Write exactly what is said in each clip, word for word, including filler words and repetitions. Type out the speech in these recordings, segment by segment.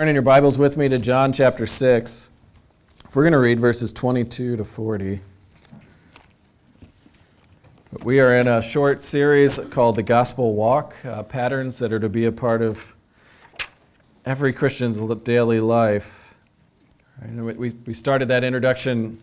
Turn in your Bibles with me to John chapter six. We're going to read verses twenty-two to forty. We are in a short series called The Gospel Walk, uh, patterns that are to be a part of every Christian's daily life. Right, we, we started that introduction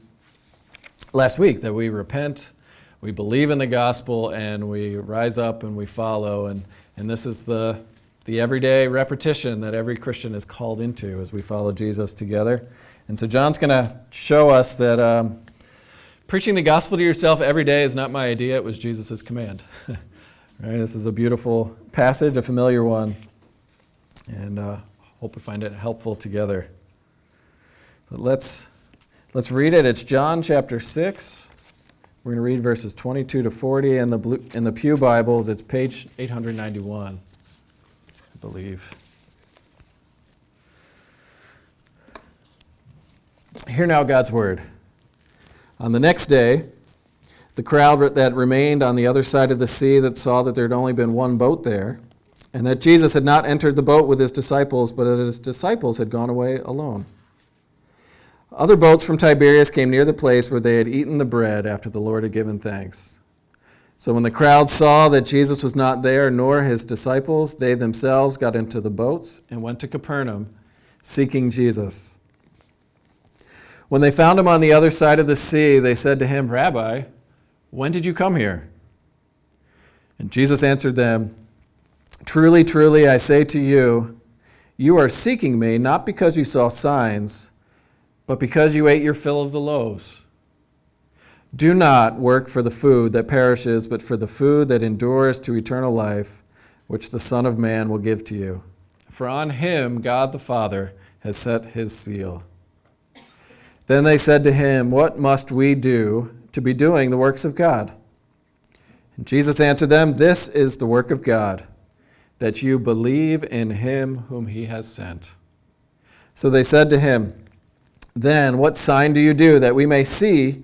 last week, that we repent, we believe in the gospel, and we rise up and we follow. And, and this is the... the everyday repetition that every Christian is called into as we follow Jesus together. And so John's going to show us that um, preaching the gospel to yourself every day is not my idea, it was Jesus' command. Right? This is a beautiful passage, a familiar one, and uh, hope we find it helpful together. But let's, let's read it. It's John chapter six. We're going to read verses twenty-two to forty. In the, blue, in the Pew Bibles, it's page eight ninety-one. Believe. Hear now God's word. On the next day, the crowd that remained on the other side of the sea that saw that there had only been one boat there, and that Jesus had not entered the boat with his disciples, but that his disciples had gone away alone. Other boats from Tiberias came near the place where they had eaten the bread after the Lord had given thanks. So when the crowd saw that Jesus was not there, nor his disciples, they themselves got into the boats and went to Capernaum, seeking Jesus. When they found him on the other side of the sea, they said to him, "Rabbi, when did you come here?" And Jesus answered them, "Truly, truly, I say to you, you are seeking me, not because you saw signs, but because you ate your fill of the loaves. Do not work for the food that perishes, but for the food that endures to eternal life, which the Son of Man will give to you. For on him God the Father has set his seal." Then they said to him, "What must we do to be doing the works of God?" And Jesus answered them, "This is the work of God, that you believe in him whom he has sent." So they said to him, "Then what sign do you do that we may see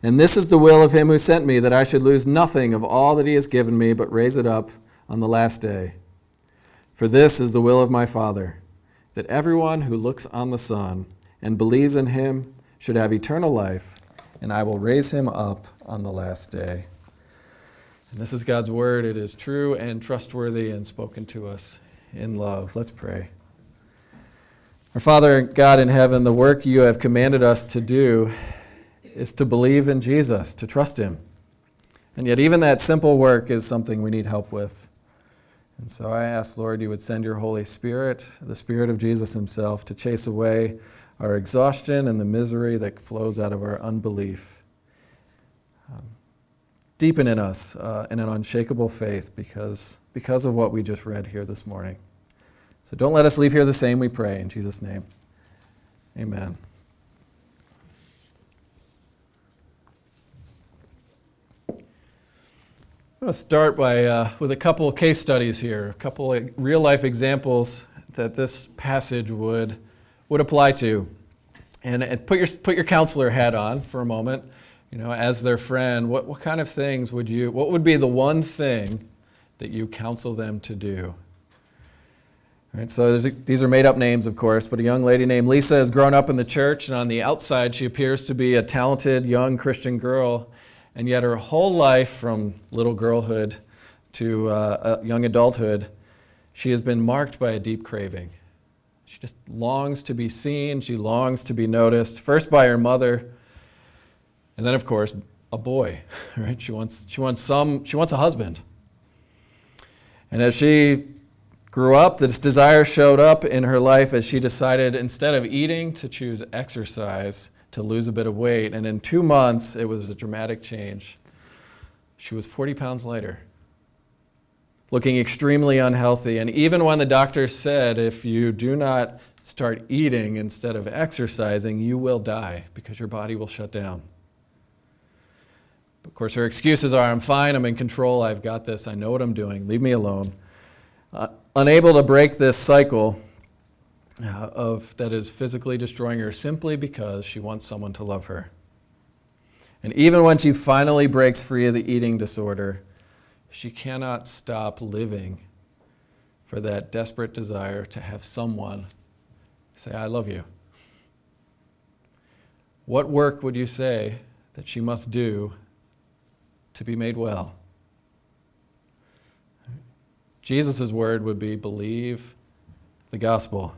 And this is the will of him who sent me, that I should lose nothing of all that he has given me, but raise it up on the last day. For this is the will of my Father, that everyone who looks on the Son and believes in him should have eternal life, and I will raise him up on the last day." And this is God's word. It is true and trustworthy and spoken to us in love. Let's pray. Our Father, God in heaven, the work you have commanded us to do is to believe in Jesus, to trust him. And yet even that simple work is something we need help with. And so I ask, Lord, you would send your Holy Spirit, the Spirit of Jesus himself, to chase away our exhaustion and the misery that flows out of our unbelief. Um, deepen in us uh, in an unshakable faith because, because of what we just read here this morning. So don't let us leave here the same, we pray in Jesus' name. Amen. I'm going to start by uh, with a couple of case studies here, a couple of real-life examples that this passage would would apply to, and, and put your put your counselor hat on for a moment. You know, as their friend, what what kind of things would you? What would be the one thing that you counsel them to do? All right, so a, these are made-up names, of course, but a young lady named Lisa has grown up in the church, and on the outside, she appears to be a talented young Christian girl. And yet her whole life, from little girlhood to uh, young adulthood, she has been marked by a deep craving. She just longs to be seen. She longs to be noticed, first by her mother, and then, of course, a boy. Right? She wants she wants some she wants a husband. And as she grew up, this desire showed up in her life as she decided, instead of eating, to choose exercise, to lose a bit of weight. And in two months, it was a dramatic change. She was forty pounds lighter, looking extremely unhealthy. And even when the doctor said, if you do not start eating instead of exercising, you will die because your body will shut down. Of course, her excuses are, I'm fine, I'm in control, I've got this, I know what I'm doing, leave me alone. Uh, unable to break this cycle uh, of that is physically destroying her simply because she wants someone to love her. And even when she finally breaks free of the eating disorder, she cannot stop living for that desperate desire to have someone say, I love you. What work would you say that she must do to be made well? Jesus' word would be, believe the gospel.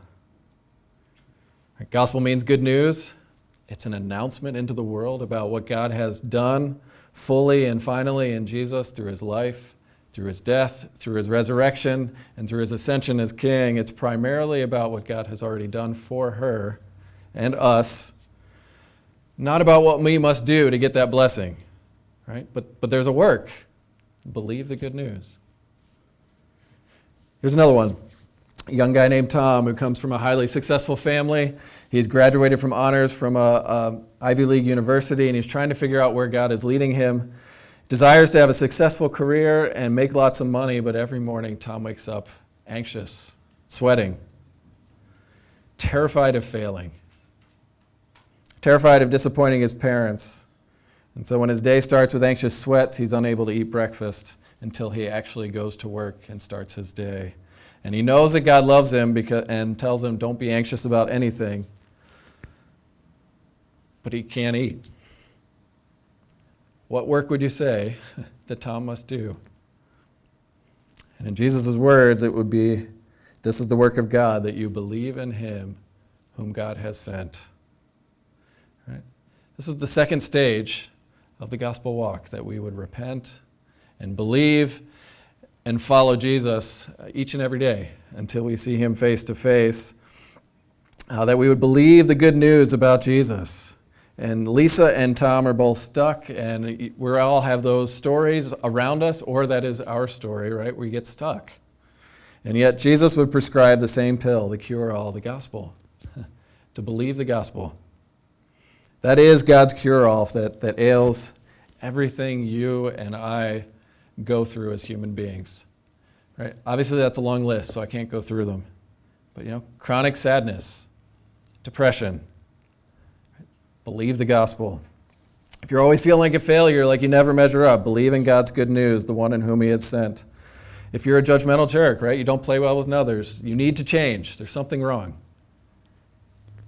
The gospel means good news. It's an announcement into the world about what God has done fully and finally in Jesus through his life, through his death, through his resurrection, and through his ascension as king. It's primarily about what God has already done for her and us, not about what we must do to get that blessing. Right? But but there's a work. Believe the good news. Here's another one. A young guy named Tom who comes from a highly successful family. He's graduated from honors from a, a Ivy League university, and he's trying to figure out where God is leading him. Desires to have a successful career and make lots of money, but every morning Tom wakes up anxious, sweating, terrified of failing, terrified of disappointing his parents. And so when his day starts with anxious sweats, he's unable to eat breakfast until he actually goes to work and starts his day. And he knows that God loves him because, and tells him, don't be anxious about anything. But he can't eat. What work would you say that Tom must do? And in Jesus' words, it would be, this is the work of God, that you believe in him whom God has sent. Right? This is the second stage of the gospel walk, that we would repent and believe and follow Jesus each and every day until we see him face to face, uh, that we would believe the good news about Jesus. And Lisa and Tom are both stuck, and we all have those stories around us, or that is our story, right? We get stuck. And yet Jesus would prescribe the same pill, the cure-all, the gospel, to believe the gospel. That is God's cure-all that, that ails everything you and I go through as human beings. Right? Obviously, that's a long list, so I can't go through them. But, you know, chronic sadness, depression. Right? Believe the gospel. If you're always feeling like a failure, like you never measure up, believe in God's good news, the one in whom he has sent. If you're a judgmental jerk, right, you don't play well with others, you need to change, there's something wrong.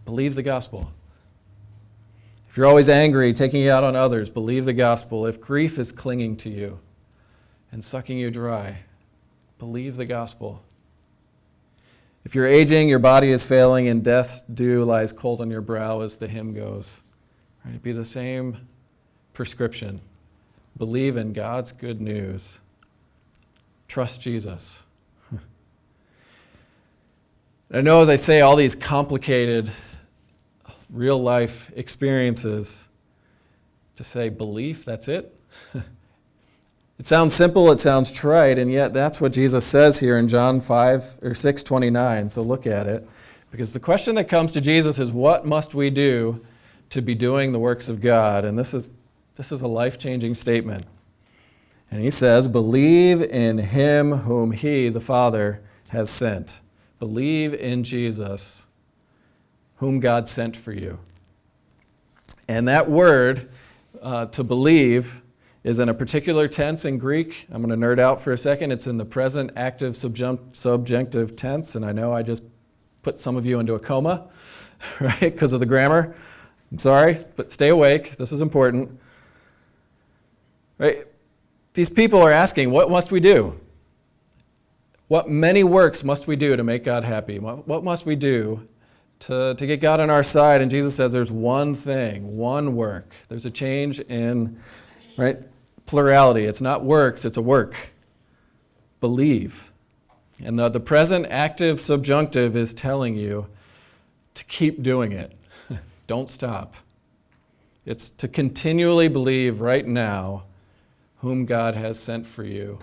Believe the gospel. If you're always angry, taking it out on others, believe the gospel. If grief is clinging to you and sucking you dry, believe the gospel. If you're aging, your body is failing, and death's dew lies cold on your brow, as the hymn goes. Right? It'd be the same prescription. Believe in God's good news. Trust Jesus. I know as I say all these complicated real life experiences, to say belief, that's it. It sounds simple, it sounds trite, and yet that's what Jesus says here in John five or six twenty-nine. So look at it, because the question that comes to Jesus is, what must we do to be doing the works of God? And this is this is a life-changing statement. And he says, believe in him whom he, the Father, has sent. Believe in Jesus, whom God sent for you. And that word, uh, to believe, is in a particular tense in Greek. I'm going to nerd out for a second. It's in the present active subjunctive tense, and I know I just put some of you into a coma, right, because of the grammar. I'm sorry, but stay awake. This is important. Right? These people are asking, what must we do? What many works must we do to make God happy? What, what must we do to, to get God on our side? And Jesus says there's one thing, one work. There's a change in, right, plurality. It's not works, it's a work. Believe. And the, the present active subjunctive is telling you to keep doing it. Don't stop. It's to continually believe right now whom God has sent for you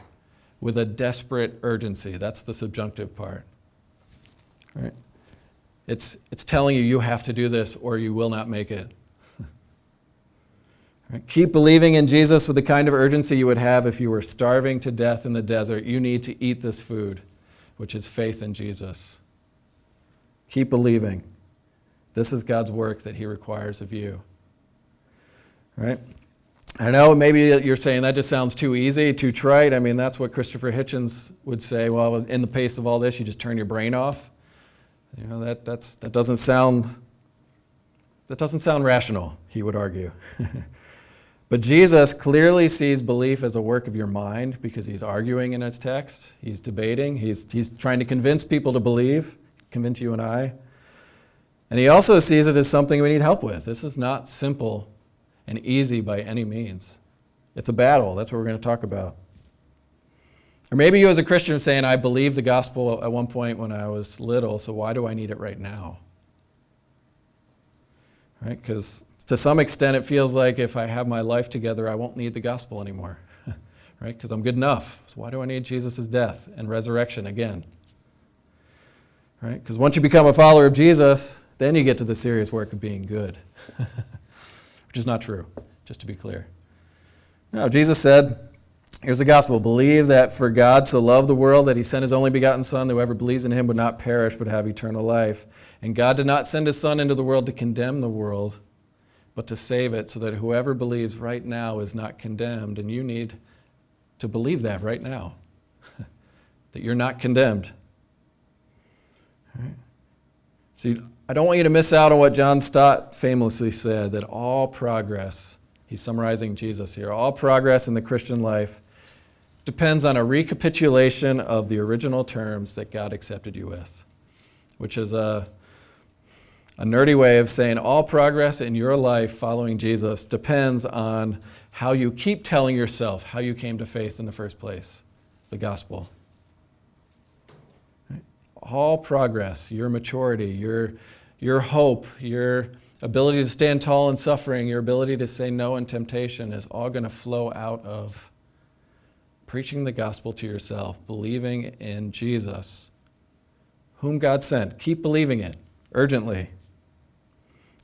with a desperate urgency. That's the subjunctive part. Right? It's, it's telling you you have to do this or you will not make it. Right? Keep believing in Jesus with the kind of urgency you would have if you were starving to death in the desert. You need to eat this food, which is faith in Jesus. Keep believing. This is God's work that he requires of you. Right? I know maybe you're saying that just sounds too easy, too trite. I mean, that's what Christopher Hitchens would say. Well, in the pace of all this, you just turn your brain off. You know, that that's that doesn't sound that doesn't sound rational, he would argue. But Jesus clearly sees belief as a work of your mind because he's arguing in his text. He's debating. He's he's trying to convince people to believe, convince you and I. And he also sees it as something we need help with. This is not simple and easy by any means. It's a battle. That's what we're going to talk about. Or maybe you as a Christian are saying, I believed the gospel at one point when I was little, so why do I need it right now? Right? Because to some extent it feels like if I have my life together, I won't need the gospel anymore. Right? Because I'm good enough. So why do I need Jesus' death and resurrection again? Right? Because once you become a follower of Jesus, then you get to the serious work of being good. Which is not true, just to be clear. No, Jesus said, here's the gospel, believe that for God so loved the world that he sent his only begotten Son, that whoever believes in him would not perish but have eternal life. And God did not send his Son into the world to condemn the world, but to save it so that whoever believes right now is not condemned. And you need to believe that right now, that you're not condemned. All right. See, I don't want you to miss out on what John Stott famously said, that all progress, he's summarizing Jesus here, all progress in the Christian life depends on a recapitulation of the original terms that God accepted you with, which is a, a nerdy way of saying all progress in your life following Jesus depends on how you keep telling yourself how you came to faith in the first place, the gospel. All progress, your maturity, your Your hope, your ability to stand tall in suffering, your ability to say no in temptation is all going to flow out of preaching the gospel to yourself, believing in Jesus, whom God sent. Keep believing it urgently.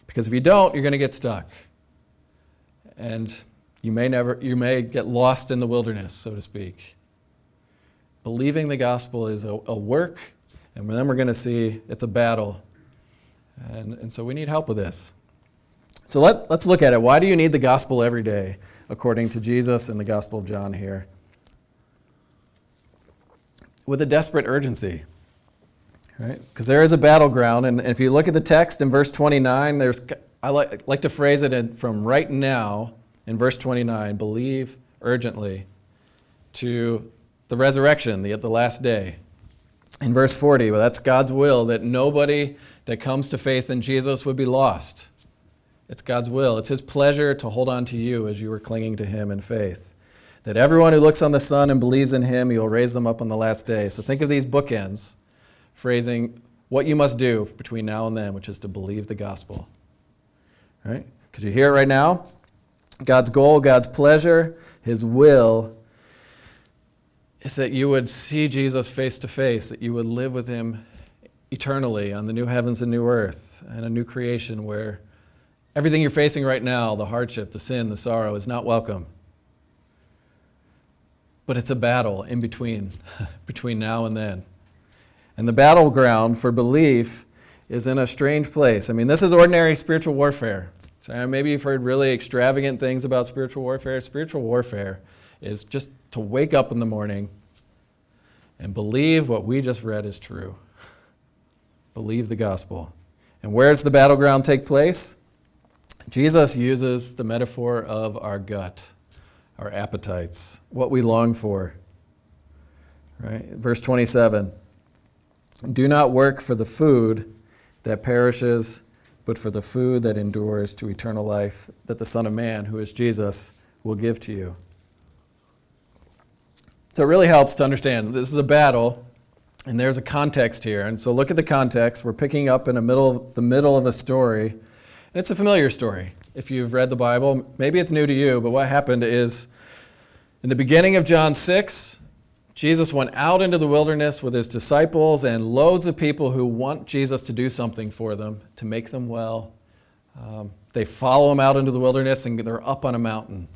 Because if you don't, you're going to get stuck. And you may never, you may get lost in the wilderness, so to speak. Believing the gospel is a, a work, and then we're going to see it's a battle. And, and so we need help with this. So let, let's look at it. Why do you need the gospel every day, according to Jesus in the Gospel of John here? With a desperate urgency, right? Because there is a battleground. And, and if you look at the text in verse twenty-nine, there's I like, like to phrase it in, from right now in verse twenty-nine, believe urgently to the resurrection, the, the last day. In verse forty, well, that's God's will that nobody that comes to faith in Jesus would be lost. It's God's will. It's his pleasure to hold on to you as you were clinging to him in faith. That everyone who looks on the Son and believes in him, he will raise them up on the last day. So think of these bookends, phrasing what you must do between now and then, which is to believe the gospel. Right? Because you hear it right now. God's goal, God's pleasure, his will is that you would see Jesus face to face, that you would live with him eternally on the new heavens and new earth and a new creation where everything you're facing right now, the hardship, the sin, the sorrow, is not welcome. But it's a battle in between, between now and then. And the battleground for belief is in a strange place. I mean, this is ordinary spiritual warfare. So maybe you've heard really extravagant things about spiritual warfare. Spiritual warfare is just to wake up in the morning and believe what we just read is true. Believe the gospel. And where does the battleground take place? Jesus uses the metaphor of our gut, our appetites, what we long for. Right? Verse twenty-seven, do not work for the food that perishes, but for the food that endures to eternal life, that the Son of Man, who is Jesus, will give to you. So it really helps to understand this is a battle, and there's a context here. And so look at the context. We're picking up in the middle of, the middle of a story, and it's a familiar story. If you've read the Bible, maybe it's new to you, but what happened is in the beginning of John six, Jesus went out into the wilderness with his disciples and loads of people who want Jesus to do something for them, to make them well. Um, they follow him out into the wilderness, and they're up on a mountain.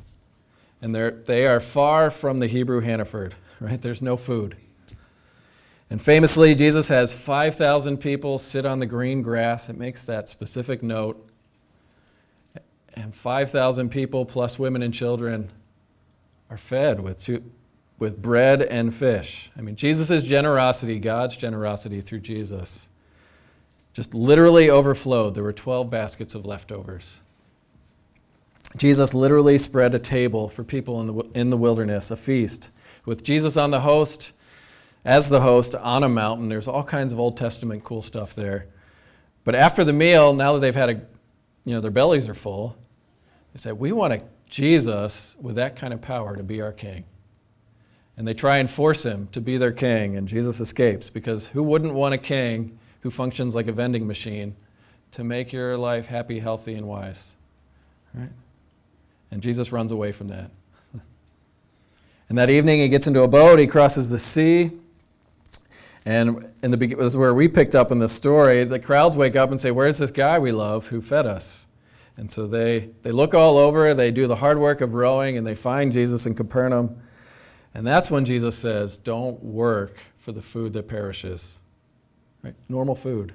And they're, they are far from the Hebrew Hannaford, right? There's no food. And famously, Jesus has five thousand people sit on the green grass. It makes that specific note. And five thousand people plus women and children are fed with two... with bread and fish. I mean, Jesus' generosity, God's generosity through Jesus, just literally overflowed. There were twelve baskets of leftovers. Jesus literally spread a table for people in the in the wilderness, a feast. With Jesus on the host, as the host, on a mountain. There's all kinds of Old Testament cool stuff there. But after the meal, now that they've had a, you know, their bellies are full, they say, we want a Jesus with that kind of power to be our king. And they try and force him to be their king, and Jesus escapes, because who wouldn't want a king who functions like a vending machine to make your life happy, healthy, and wise? Right? And Jesus runs away from that. And that evening he gets into a boat, he crosses the sea, and in the beginning, this is where we picked up in the story, the crowds wake up and say, where's this guy we love who fed us? And so they, they look all over, they do the hard work of rowing, and they find Jesus in Capernaum. And that's when Jesus says, don't work for the food that perishes. Right? Normal food.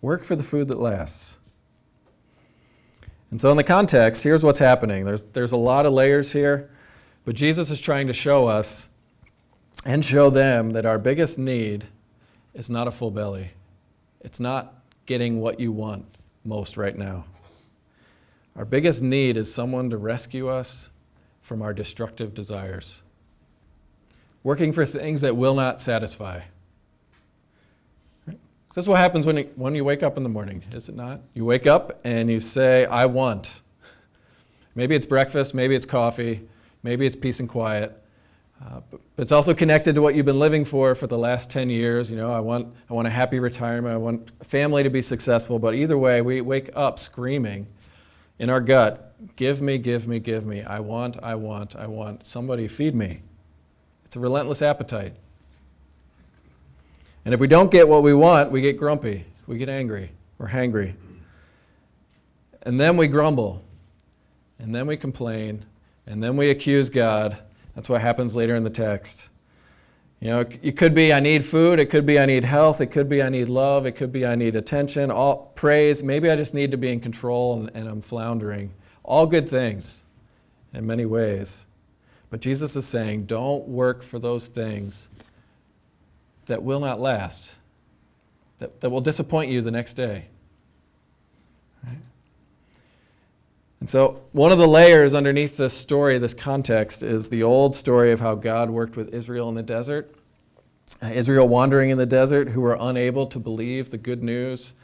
Work for the food that lasts. And so in the context, here's what's happening. There's, there's a lot of layers here, but Jesus is trying to show us and show them that our biggest need is not a full belly. It's not getting what you want most right now. Our biggest need is someone to rescue us from our destructive desires. Working for things that will not satisfy. Right? This is what happens when you, when you wake up in the morning, is it not? You wake up and you say, I want. Maybe it's breakfast, maybe it's coffee, maybe it's peace and quiet. Uh, but it's also connected to what you've been living for for the last ten years. You know, I want, I want a happy retirement, I want family to be successful, but either way, we wake up screaming in our gut, give me, give me, give me. I want, I want, I want. Somebody feed me. It's a relentless appetite. And if we don't get what we want, we get grumpy. We get angry. We're hangry. And then we grumble. And then we complain. And then we accuse God. That's what happens later in the text. You know, it could be I need food. It could be I need health. It could be I need love. It could be I need attention, all praise. Maybe I just need to be in control and, and I'm floundering. All good things in many ways. But Jesus is saying, don't work for those things that will not last, that, that will disappoint you the next day. Right? And so one of the layers underneath this story, this context, is the old story of how God worked with Israel in the desert, Israel wandering in the desert, who were unable to believe the good news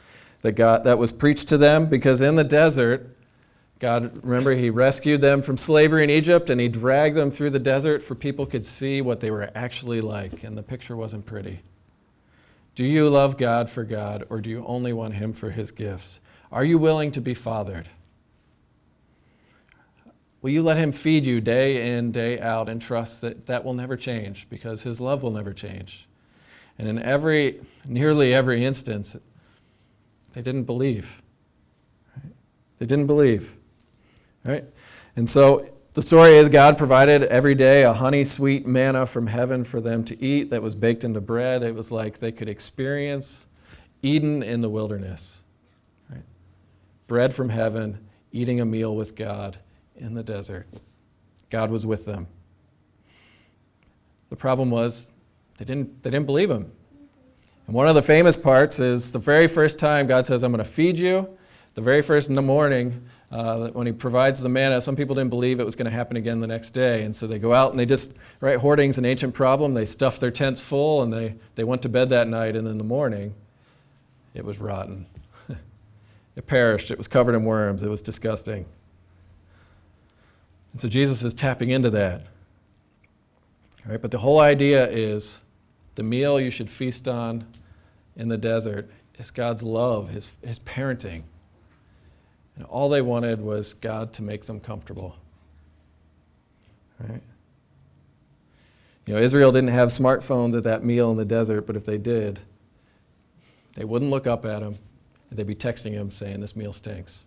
that God, that was preached to them, because in the desert, God, remember, he rescued them from slavery in Egypt, and he dragged them through the desert for people could see what they were actually like, and the picture wasn't pretty. Do you love God for God, or do you only want him for his gifts? Are you willing to be fathered? Will you let him feed you day in, day out, and trust that that will never change, because his love will never change? And in every, nearly every instance, they didn't believe. Right? They didn't believe. Right? And so the story is God provided every day a honey-sweet manna from heaven for them to eat that was baked into bread. It was like they could experience Eden in the wilderness. Right? Bread from heaven, eating a meal with God in the desert. God was with them. The problem was they didn't, they didn't believe him. And one of the famous parts is the very first time God says, I'm going to feed you, the very first in the morning, Uh, when he provides the manna, some people didn't believe it was going to happen again the next day. And so they go out and they just, right, hoarding's an ancient problem. They stuff their tents full and they, they went to bed that night, and in the morning, it was rotten. It perished. It was covered in worms. It was disgusting. And so Jesus is tapping into that. All right, but the whole idea is the meal you should feast on in the desert is God's love, his, his parenting. And all they wanted was God to make them comfortable. Right? You know, Israel didn't have smartphones at that meal in the desert, but if they did, they wouldn't look up at him. And they'd be texting him saying, this meal stinks.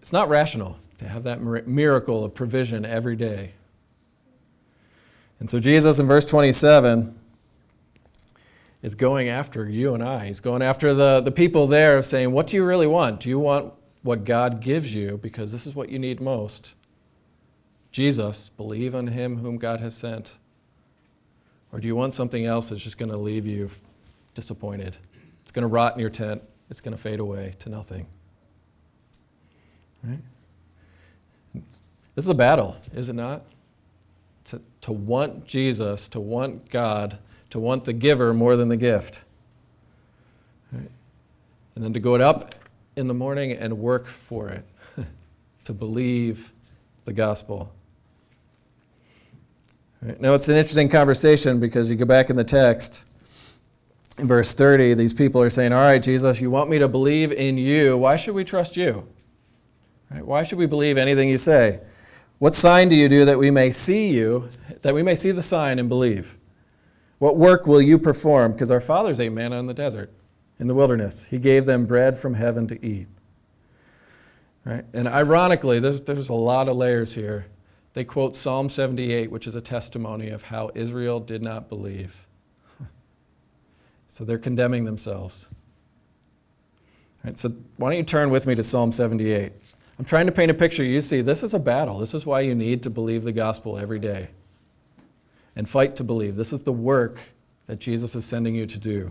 It's not rational to have that miracle of provision every day. And so Jesus in verse twenty-seven is going after you and I. He's going after the, the people there, saying, what do you really want? Do you want what God gives you? Because this is what you need most. Jesus, believe on him whom God has sent. Or do you want something else that's just going to leave you disappointed? It's going to rot in your tent. It's going to fade away to nothing. Right? This is a battle, is it not? To, to want Jesus, to want God, to want the giver more than the gift. Right? And then to go up in the morning and work for it, to believe the gospel. Right? Now it's an interesting conversation, because you go back in the text, in verse thirty, these people are saying, all right, Jesus, you want me to believe in you. Why should we trust you? Right? Why should we believe anything you say? What sign do you do that we may see you, that we may see the sign and believe? What work will you perform? Because our fathers ate manna in the desert, in the wilderness. He gave them bread from heaven to eat. Right? And ironically, there's, there's a lot of layers here. They quote Psalm seventy-eight, which is a testimony of how Israel did not believe. So they're condemning themselves. Right, so why don't you turn with me to Psalm seventy-eight. I'm trying to paint a picture. You see, this is a battle. This is why you need to believe the gospel every day. And fight to believe. This is the work that Jesus is sending you to do.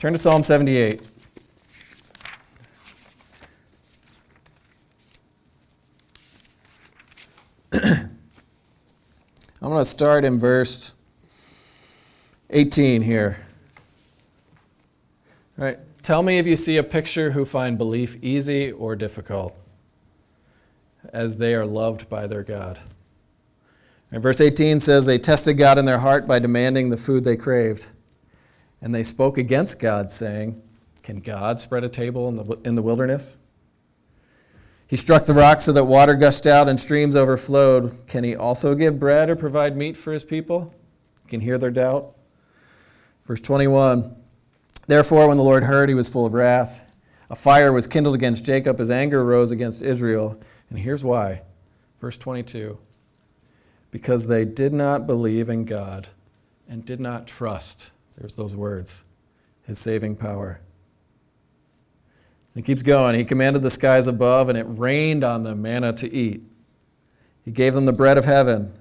Turn to Psalm seventy-eight. I'm going to start in verse eighteen here. All right. Tell me if you see a picture who find belief easy or difficult, as they are loved by their God. And verse eighteen says, they tested God in their heart by demanding the food they craved. And they spoke against God, saying, can God spread a table in the in the wilderness? He struck the rock so that water gushed out and streams overflowed. Can he also give bread or provide meat for his people? You can hear their doubt. Verse twenty-one, therefore when the Lord heard, he was full of wrath. A fire was kindled against Jacob. His anger rose against Israel. And here's why. Verse twenty-two. Because they did not believe in God and did not trust, there's those words, his saving power. And it keeps going. He commanded the skies above, and it rained on them manna to eat. He gave them the bread of heaven.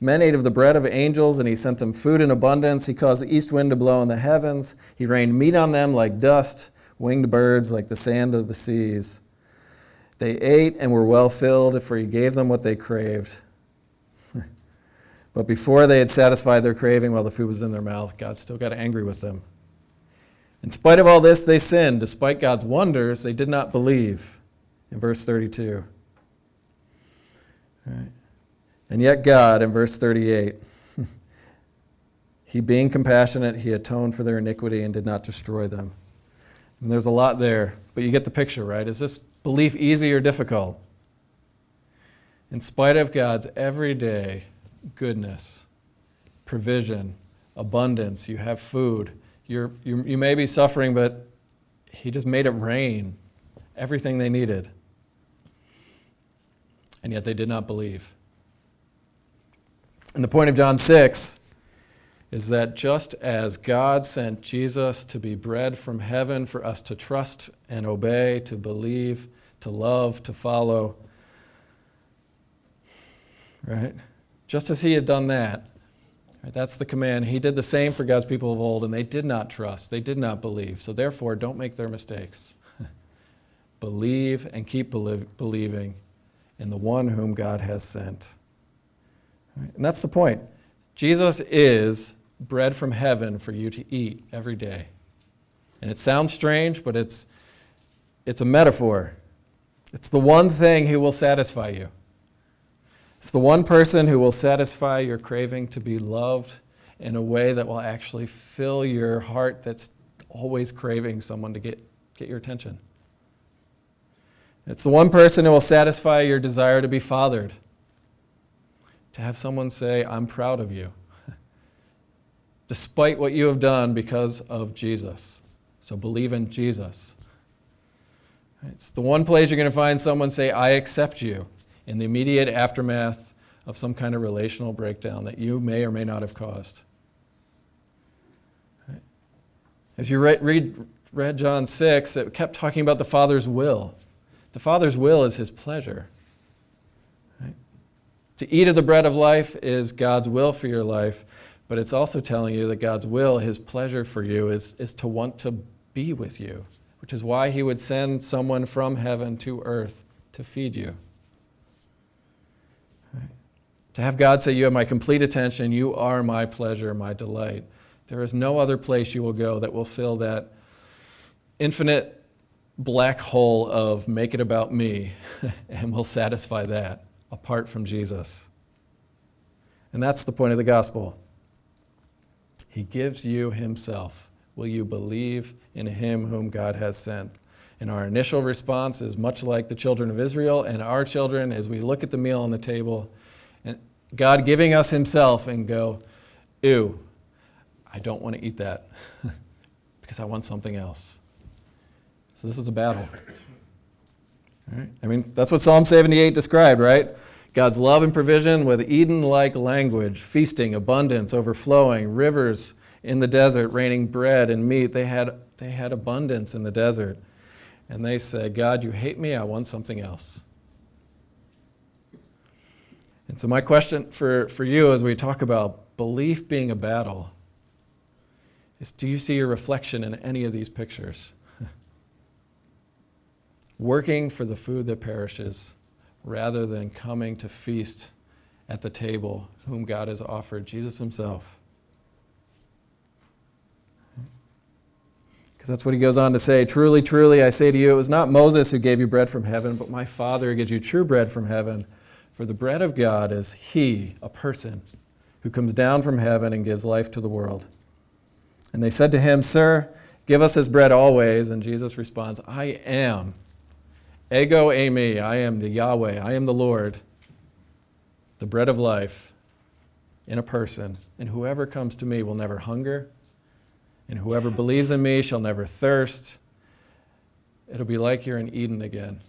Men ate of the bread of angels, and he sent them food in abundance. He caused the east wind to blow in the heavens. He rained meat on them like dust, winged birds like the sand of the seas. They ate and were well filled, for he gave them what they craved. But before they had satisfied their craving while the food was in their mouth, God still got angry with them. In spite of all this, they sinned. Despite God's wonders, they did not believe. In verse thirty-two. All right. And yet God, in verse thirty-eight, he being compassionate, he atoned for their iniquity and did not destroy them. And there's a lot there, but you get the picture, right? Is this belief easy or difficult? In spite of God's everyday goodness, provision, abundance, you have food. You're, you you may be suffering, but he just made it rain, everything they needed. And yet they did not believe. And the point of John six is that just as God sent Jesus to be bread from heaven for us to trust and obey, to believe, to love, to follow, right? Just as he had done that, right, that's the command. He did the same for God's people of old, and they did not trust. They did not believe. So therefore, don't make their mistakes. Believe and keep believing in the one whom God has sent. And that's the point. Jesus is bread from heaven for you to eat every day. And it sounds strange, but it's it's a metaphor. It's the one thing who will satisfy you. It's the one person who will satisfy your craving to be loved in a way that will actually fill your heart that's always craving someone to get, get your attention. It's the one person who will satisfy your desire to be fathered, to have someone say, I'm proud of you, despite what you have done because of Jesus. So believe in Jesus. It's the one place you're going to find someone say, I accept you, in the immediate aftermath of some kind of relational breakdown that you may or may not have caused. As you read, read, read John six, it kept talking about the Father's will. The Father's will is his pleasure. Right? To eat of the bread of life is God's will for your life, but it's also telling you that God's will, his pleasure for you, is, is to want to be with you, which is why he would send someone from heaven to earth to feed you. Right? To have God say, you have my complete attention, you are my pleasure, my delight. There is no other place you will go that will fill that infinite black hole of make it about me and will satisfy that apart from Jesus. And that's the point of the gospel. He gives you himself. Will you believe in him whom God has sent? And our initial response is much like the children of Israel and our children as we look at the meal on the table and God giving us himself and go, ew, I don't want to eat that because I want something else. So this is a battle. All right? I mean, that's what Psalm seventy-eight described, right? God's love and provision with Eden-like language, feasting, abundance, overflowing, rivers in the desert, raining bread and meat. They had, they had abundance in the desert. And they said, God, you hate me, I want something else. And so my question for, for you as we talk about belief being a battle is, do you see your reflection in any of these pictures? Working for the food that perishes rather than coming to feast at the table whom God has offered, Jesus himself. Because that's what he goes on to say, truly, truly, I say to you, it was not Moses who gave you bread from heaven, but my Father gives you true bread from heaven. For the bread of God is he, a person, who comes down from heaven and gives life to the world. And they said to him, Sir, give us this bread always. And Jesus responds, I am. Ego eimi, I am the Yahweh, I am the Lord, the bread of life in a person. And whoever comes to me will never hunger, and whoever believes in me shall never thirst. It'll be like you're in Eden again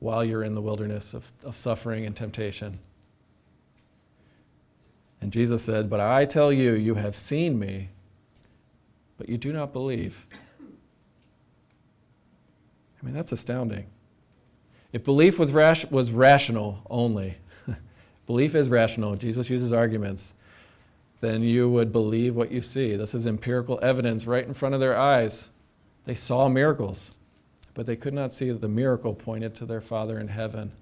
while you're in the wilderness of, of suffering and temptation. And Jesus said, but I tell you, you have seen me, but you do not believe. I mean, that's astounding. If belief was, rash, was rational only, belief is rational, Jesus uses arguments, then you would believe what you see. This is empirical evidence right in front of their eyes. They saw miracles, but they could not see that the miracle pointed to their Father in heaven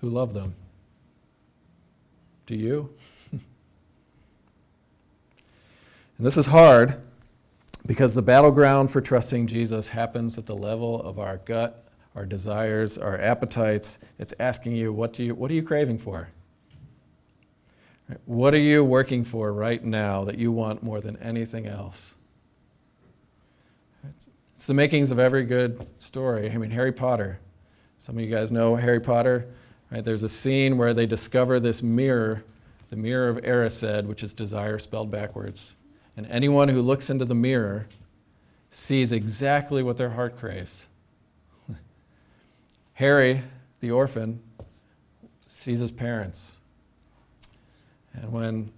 who loved them. Do you? And this is hard because the battleground for trusting Jesus happens at the level of our gut, our desires, our appetites. It's asking you, what do you, what are you craving for? What are you working for right now that you want more than anything else? It's the makings of every good story. I mean, Harry Potter. Some of you guys know Harry Potter. Right? There's a scene where they discover this mirror, the mirror of Erised, which is desire spelled backwards. And anyone who looks into the mirror sees exactly what their heart craves. Harry, the orphan, sees his parents. And when,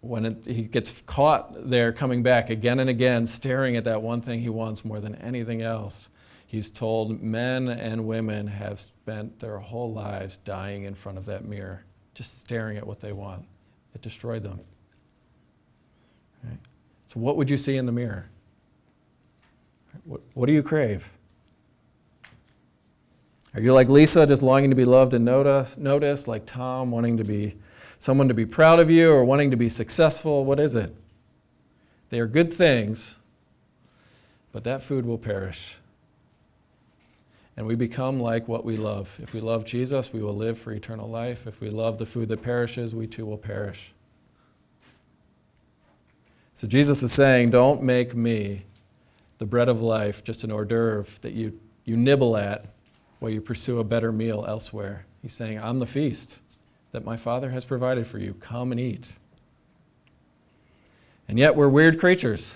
when it, he gets caught there coming back again and again, staring at that one thing he wants more than anything else, he's told men and women have spent their whole lives dying in front of that mirror, just staring at what they want. It destroyed them. Right? So what would you see in the mirror? What, what do you crave? Are you like Lisa, just longing to be loved and notice, noticed, like Tom, wanting to be someone to be proud of you or wanting to be successful? What is it? They are good things, but that food will perish. And we become like what we love. If we love Jesus, we will live for eternal life. If we love the food that perishes, we too will perish. So Jesus is saying, don't make me the bread of life just an hors d'oeuvre that you, you nibble at while you pursue a better meal elsewhere. He's saying, I'm the feast that my Father has provided for you. Come and eat. And yet we're weird creatures.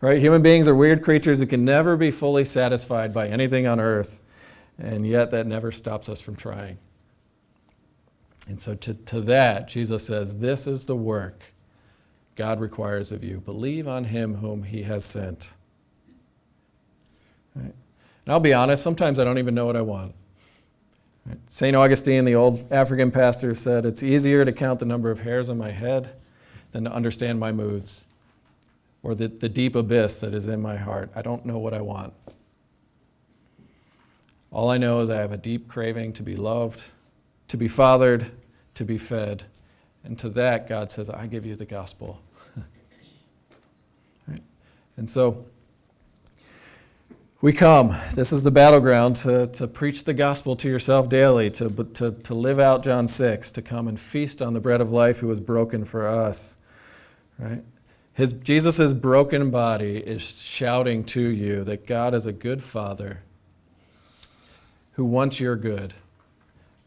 Right? Human beings are weird creatures who can never be fully satisfied by anything on earth, and yet that never stops us from trying. And so to, to that, Jesus says, this is the work God requires of you. Believe on him whom he has sent. Right? And I'll be honest, sometimes I don't even know what I want. Right? Saint Augustine, the old African pastor, said, it's easier to count the number of hairs on my head than to understand my moods, or the, the deep abyss that is in my heart. I don't know what I want. All I know is I have a deep craving to be loved, to be fathered, to be fed. And to that, God says, I give you the gospel. Right? And so we come. This is the battleground to, to preach the gospel to yourself daily, to, to, to live out John six, to come and feast on the bread of life who was broken for us. Right? His, Jesus' broken body is shouting to you that God is a good Father who wants your good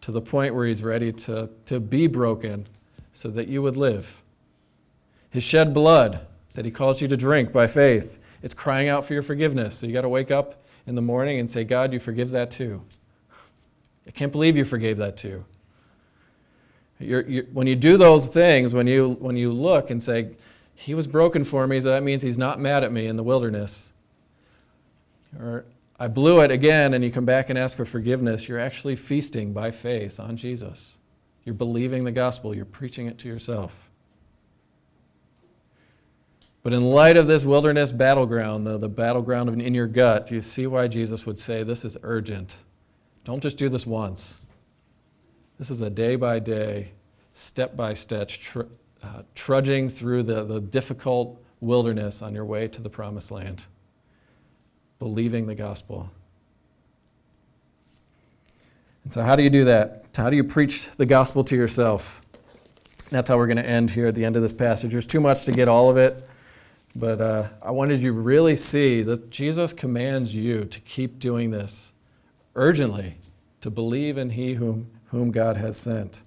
to the point where he's ready to, to be broken so that you would live. His shed blood that he calls you to drink by faith, it's crying out for your forgiveness. So you got to wake up in the morning and say, God, you forgive that too. I can't believe you forgave that too. You're, you're, when you do those things, when you when you look and say, he was broken for me, so that means he's not mad at me in the wilderness. Or I blew it again, and you come back and ask for forgiveness. You're actually feasting by faith on Jesus. You're believing the gospel. You're preaching it to yourself. But in light of this wilderness battleground, the, the battleground in your gut, you see why Jesus would say this is urgent. Don't just do this once. This is a day-by-day, step-by-step tr- Uh, trudging through the, the difficult wilderness on your way to the promised land, believing the gospel. And so how do you do that? How do you preach the gospel to yourself? That's how we're going to end here at the end of this passage. There's too much to get all of it, but uh, I wanted you to really see that Jesus commands you to keep doing this urgently, to believe in he whom, whom God has sent.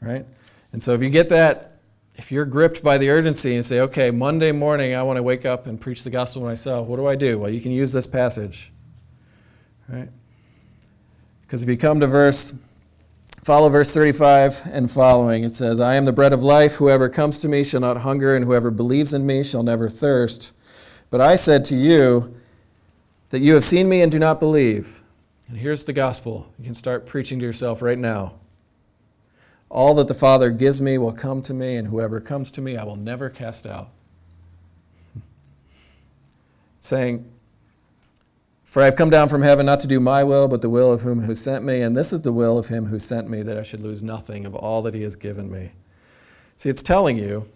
Right? And so if you get that, if you're gripped by the urgency and say, okay, Monday morning I want to wake up and preach the gospel myself, what do I do? Well, you can use this passage, right? Because if you come to verse, follow verse thirty-five and following, it says, I am the bread of life. Whoever comes to me shall not hunger, and whoever believes in me shall never thirst. But I said to you that you have seen me and do not believe. And here's the gospel. You can start preaching to yourself right now. All that the Father gives me will come to me, and whoever comes to me I will never cast out. Saying, for I have come down from heaven not to do my will, but the will of him who sent me, and this is the will of him who sent me, that I should lose nothing of all that he has given me. See, it's telling you,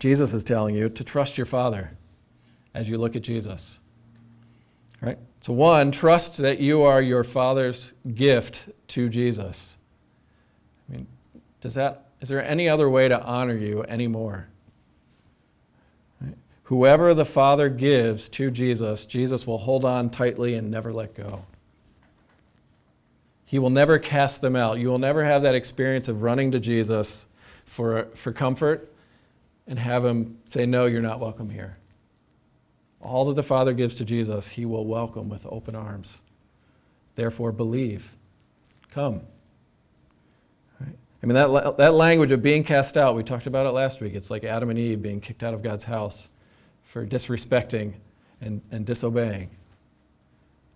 Jesus is telling you, to trust your Father as you look at Jesus. Right? So one, trust that you are your Father's gift to Jesus. I mean, does that, is there any other way to honor you anymore? Right? Whoever the Father gives to Jesus, Jesus will hold on tightly and never let go. He will never cast them out. You will never have that experience of running to Jesus for, for comfort and have him say, no, you're not welcome here. All that the Father gives to Jesus, he will welcome with open arms. Therefore, believe. Come. I mean, that that language of being cast out, we talked about it last week. It's like Adam and Eve being kicked out of God's house for disrespecting and, and disobeying.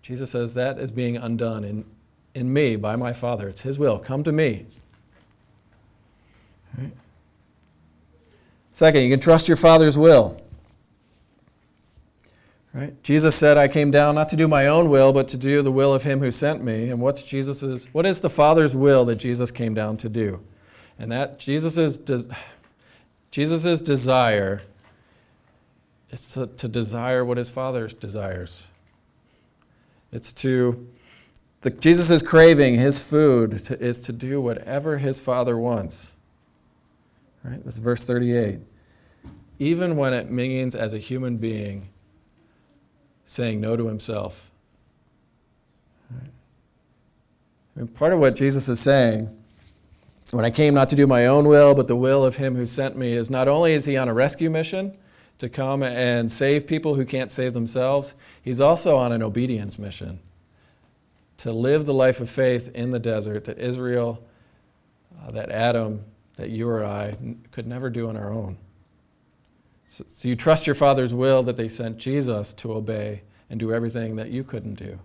Jesus says that is being undone in, in me, by my Father. It's his will. Come to me. All right. Second, you can trust your Father's will. Right? Jesus said, I came down not to do my own will, but to do the will of him who sent me. And what's Jesus's, what is the Father's will that Jesus came down to do? And that Jesus's, de- Jesus's desire is to, to desire what his Father desires. It's to, the, Jesus's craving, his food, to, is to do whatever his Father wants. Right? This is verse thirty-eight. Even when it means as a human being, saying no to himself. Right. I mean, part of what Jesus is saying, when I came not to do my own will, but the will of him who sent me, is not only is he on a rescue mission to come and save people who can't save themselves, he's also on an obedience mission to live the life of faith in the desert that Israel, uh, that Adam, that you or I n- could never do on our own. So you trust your Father's will that they sent Jesus to obey and do everything that you couldn't do.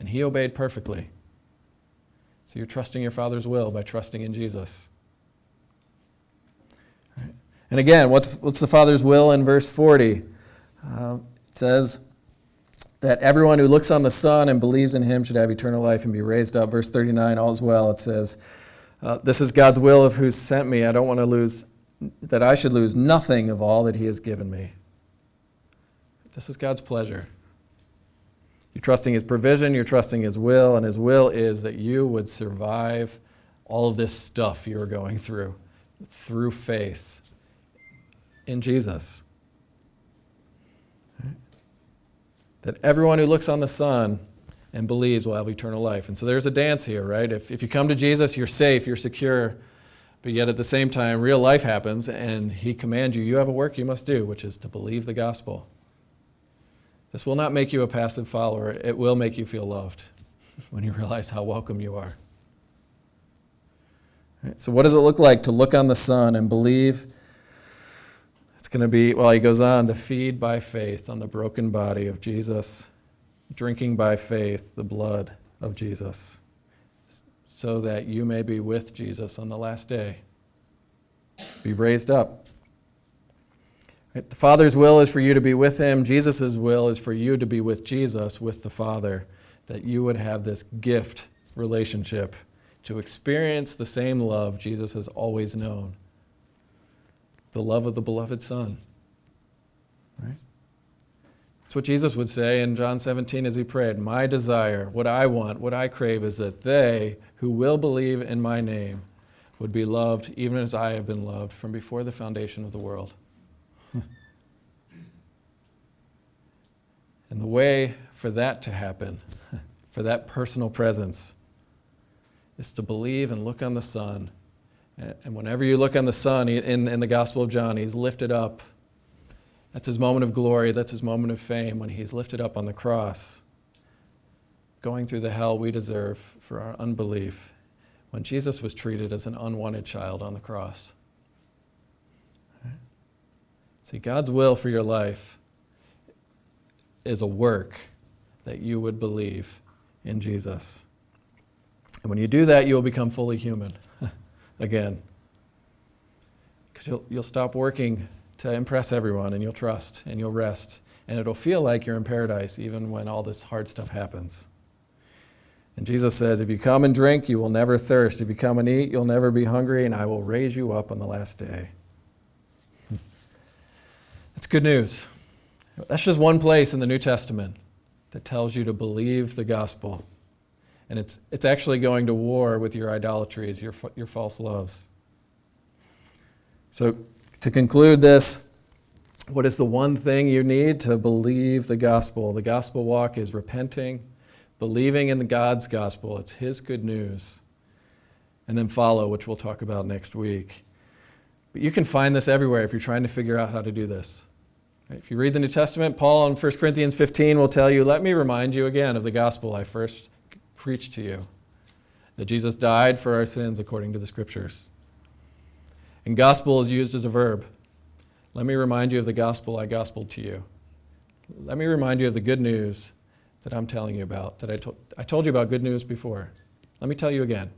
And he obeyed perfectly. So you're trusting your Father's will by trusting in Jesus. Right. And again, what's what's the Father's will in verse forty? Uh, it says that everyone who looks on the Son and believes in him should have eternal life and be raised up. Verse thirty-nine, all's well, it says, uh, this is God's will of who sent me. I don't want to lose that I should lose nothing of all that he has given me. This is God's pleasure. You're trusting his provision, you're trusting his will, and his will is that you would survive all of this stuff you're going through, through faith in Jesus. Right? That everyone who looks on the Son and believes will have eternal life. And so there's a dance here, right? If, if you come to Jesus, you're safe, you're secure. But yet at the same time, real life happens, and he commands you, you have a work you must do, which is to believe the gospel. This will not make you a passive follower. It will make you feel loved when you realize how welcome you are. Right, so what does it look like to look on the Son and believe? It's going to be, well, he goes on, to feed by faith on the broken body of Jesus, drinking by faith the blood of Jesus, so that you may be with Jesus on the last day. Be raised up. Right? The Father's will is for you to be with him. Jesus' will is for you to be with Jesus, with the Father, that you would have this gift relationship to experience the same love Jesus has always known, the love of the beloved Son. Right? That's what Jesus would say in John seventeen as he prayed, my desire, what I want, what I crave is that they who will believe in my name would be loved even as I have been loved from before the foundation of the world. And the way for that to happen, for that personal presence, is to believe and look on the Son. And whenever you look on the Son in, in the Gospel of John, he's lifted up. That's his moment of glory. That's his moment of fame when he's lifted up on the cross, going through the hell we deserve for our unbelief, when Jesus was treated as an unwanted child on the cross. Right? See, God's will for your life is a work that you would believe in Jesus. And when you do that, you'll become fully human again. Because you'll, you'll stop working to impress everyone, and you'll trust, and you'll rest, and it'll feel like you're in paradise even when all this hard stuff happens. And Jesus says, if you come and drink, you will never thirst. If you come and eat, you'll never be hungry, and I will raise you up on the last day. That's good news. That's just one place in the New Testament that tells you to believe the gospel. And it's it's actually going to war with your idolatries, your your false loves. So to conclude this, what is the one thing you need to believe the gospel? The gospel walk is repenting, believing in God's gospel. It's his good news. And then follow, which we'll talk about next week. But you can find this everywhere if you're trying to figure out how to do this. If you read the New Testament, Paul in First Corinthians fifteen will tell you, let me remind you again of the gospel I first preached to you, that Jesus died for our sins according to the Scriptures. And gospel is used as a verb. Let me remind you of the gospel I gospeled to you. Let me remind you of the good news that I'm telling you about, that I, to- I told you about good news before. Let me tell you again.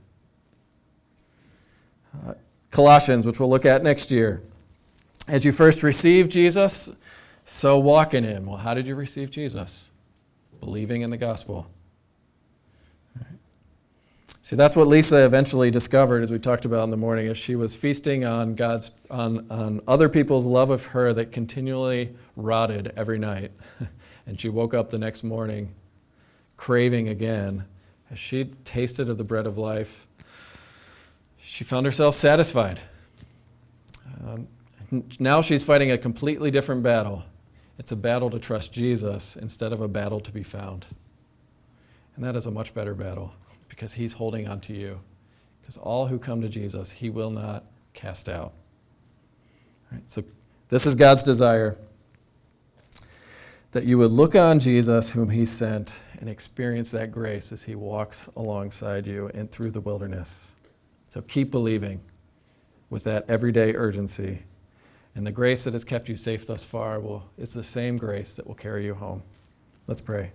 Uh, Colossians, which we'll look at next year. As you first received Jesus, So walk in him. Well, how did you receive Jesus? Believing in the gospel. Right. See, that's what Lisa eventually discovered, as we talked about in the morning, as she was feasting on God's, on, on other people's love of her that continually rotted every night. And she woke up the next morning craving again. As she tasted of the bread of life, she found herself satisfied. Um, now she's fighting a completely different battle. It's a battle to trust Jesus instead of a battle to be found. And that is a much better battle, because he's holding on to you. Because all who come to Jesus, he will not cast out. All right, so this is God's desire, that you would look on Jesus, whom he sent, and experience that grace as he walks alongside you and through the wilderness. So keep believing with that everyday urgency. And the grace that has kept you safe thus far will is the same grace that will carry you home. Let's pray.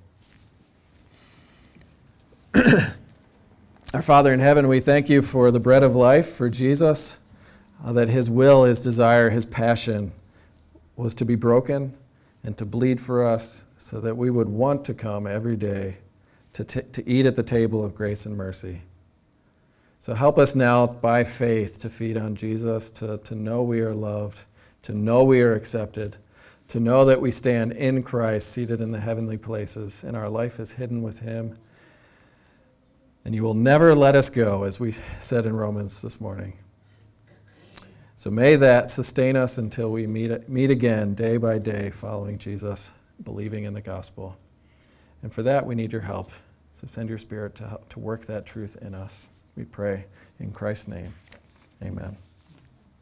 Our Father in heaven, we thank you for the bread of life, for Jesus, uh, that his will, his desire, his passion was to be broken and to bleed for us, so that we would want to come every day to, t- to eat at the table of grace and mercy. So help us now by faith to feed on Jesus, to, to know we are loved, to know we are accepted, to know that we stand in Christ, seated in the heavenly places, and our life is hidden with him. And you will never let us go, as we said in Romans this morning. So may that sustain us until we meet, meet again day by day, following Jesus, believing in the gospel. And for that, we need your help. So send your Spirit to help, to work that truth in us. We pray in Christ's name. Amen.